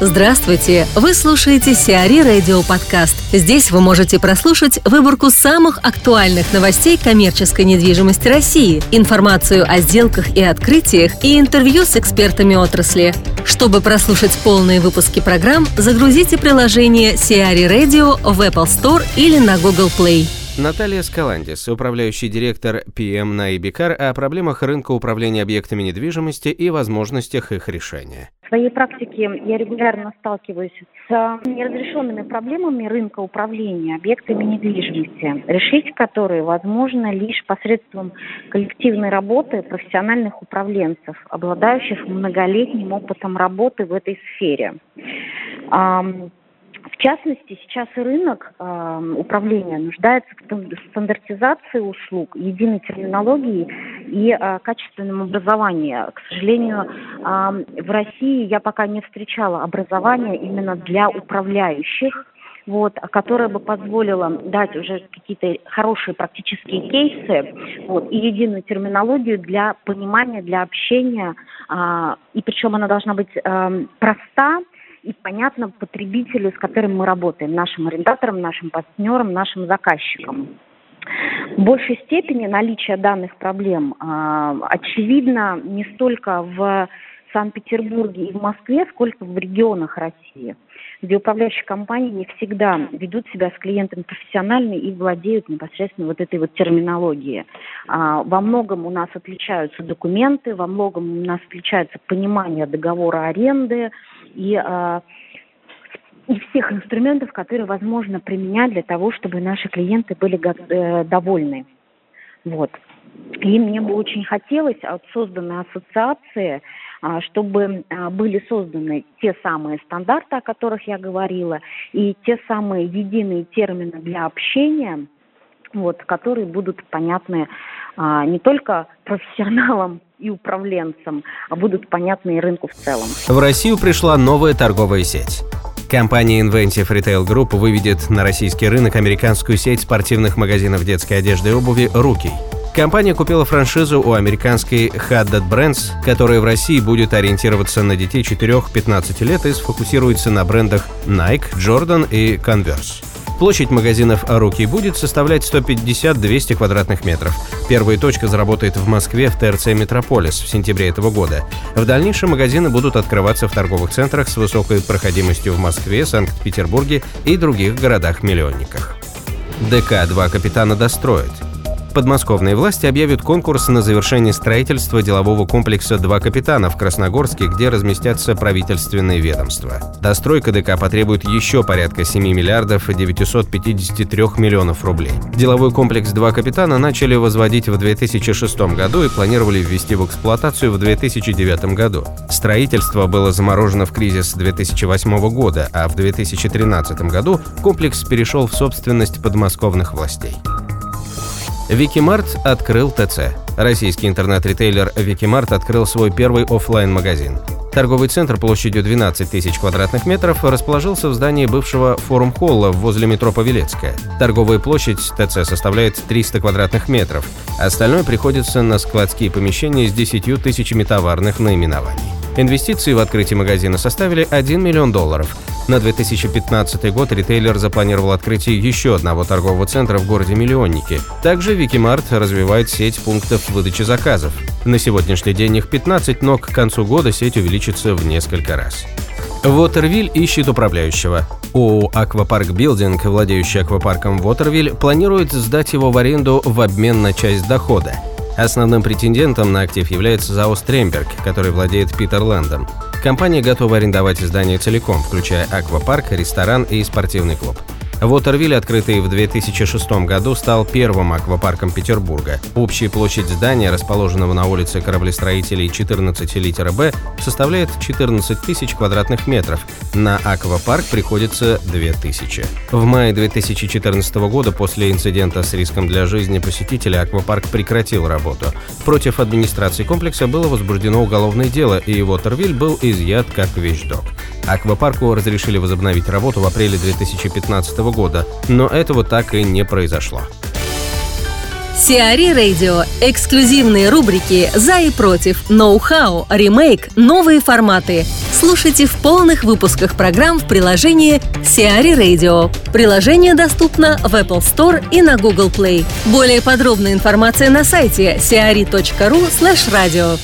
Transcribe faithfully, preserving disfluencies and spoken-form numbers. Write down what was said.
Здравствуйте! Вы слушаете Сиари Радио подкаст. Здесь вы можете прослушать выборку самых актуальных новостей коммерческой недвижимости России, информацию о сделках и открытиях и интервью с экспертами отрасли. Чтобы прослушать полные выпуски программ, загрузите приложение Сиари Радио в Apple Store или на Google Play. Наталья Скаландис, управляющий директор пи эм эн эй ай Becar, о проблемах рынка управления объектами недвижимости и возможностях их решения. В своей практике я регулярно сталкиваюсь с неразрешенными проблемами рынка управления объектами недвижимости, решить которые возможно лишь посредством коллективной работы профессиональных управленцев, обладающих многолетним опытом работы в этой сфере. В частности, сейчас рынок э, управления нуждается в стандартизации услуг, единой терминологии и э, качественном образовании. К сожалению, э, в России я пока не встречала образования именно для управляющих, вот, которое бы позволило дать уже какие-то хорошие практические кейсы, вот, и единую терминологию для понимания, для общения. Э, и причем она должна быть э, проста и понятно потребителю, с которым мы работаем, нашим арендаторам, нашим партнерам, нашим заказчикам. В большей степени наличие данных проблем э, очевидно не столько в Санкт-Петербурге и в Москве, сколько в регионах России, где управляющие компании не всегда ведут себя с клиентом профессионально и владеют непосредственно вот этой вот терминологией. А, во многом у нас отличаются документы, во многом у нас отличается понимание договора аренды и, а, и всех инструментов, которые возможно применять для того, чтобы наши клиенты были го- довольны. Вот. И мне бы очень хотелось от созданной ассоциации, чтобы были созданы те самые стандарты, о которых я говорила, и те самые единые термины для общения, вот, которые будут понятны не только профессионалам и управленцам, а будут понятны и рынку в целом. В Россию пришла новая торговая сеть. Компания Inventive Retail Group выведет на российский рынок американскую сеть спортивных магазинов детской одежды и обуви «Rookie». Компания купила франшизу у американской Haddad Brands, которая в России будет ориентироваться на детей четыре-пятнадцать лет и сфокусируется на брендах Nike, Jordan и Converse. Площадь магазинов «Rookie» будет составлять сто пятьдесят - двести квадратных метров. Первая точка заработает в Москве в ТРЦ «Метрополис» в сентябре этого года. В дальнейшем магазины будут открываться в торговых центрах с высокой проходимостью в Москве, Санкт-Петербурге и других городах-миллионниках. ДК «Два капитана» достроят. Подмосковные власти объявят конкурс на завершение строительства делового комплекса «Два капитана» в Красногорске, где разместятся правительственные ведомства. Достройка ДК потребует еще порядка семь миллиардов девятьсот пятьдесят три миллиона рублей. Деловой комплекс «Два капитана» начали возводить в две тысячи шестом году и планировали ввести в эксплуатацию в две тысячи девятом году. Строительство было заморожено в кризис две тысячи восьмого года, а в две тысячи тринадцатом году комплекс перешел в собственность подмосковных властей. Wikimart открыл ТЦ. Российский интернет-ритейлер Wikimart открыл свой первый офлайн-магазин. Торговый центр площадью двенадцать тысяч квадратных метров расположился в здании бывшего форум-холла возле метро Павелецкая. Торговая площадь ТЦ составляет триста квадратных метров. Остальное приходится на складские помещения с десятью тысячами товарных наименований. Инвестиции в открытие магазина составили один миллион долларов. На две тысячи пятнадцатый год ритейлер запланировал открытие еще одного торгового центра в городе-миллионнике. Также Wikimart развивает сеть пунктов выдачи заказов. На сегодняшний день их пятнадцать, но к концу года сеть увеличится в несколько раз. Waterville ищет управляющего. ООО «Аквапарк Билдинг», владеющий аквапарком Waterville, планирует сдать его в аренду в обмен на часть дохода. Основным претендентом на актив является ЗАО «Стремберг», который владеет Питерлендом. Компания готова арендовать здание целиком, включая аквапарк, ресторан и спортивный клуб. Waterville, открытый в две тысячи шестом году, стал первым аквапарком Петербурга. Общая площадь здания, расположенного на улице Кораблестроителей четырнадцать литера «Б», составляет четырнадцать тысяч квадратных метров. На аквапарк приходится две тысячи. В мае две тысячи четырнадцатого года после инцидента с риском для жизни посетителя аквапарк прекратил работу. Против администрации комплекса было возбуждено уголовное дело, и Waterville был изъят как вещдок. Аквапарку разрешили возобновить работу в апреле две тысячи пятнадцатого года, но этого так и не произошло. Сиари Радио. Эксклюзивные рубрики «За и против», «Ноу-хау», «Ремейк», «Новые форматы». Слушайте в полных выпусках программ в приложении Сиари Радио. Приложение доступно в Apple Store и на Google Play. Более подробная информация на сайте siari точка ru слэш радио.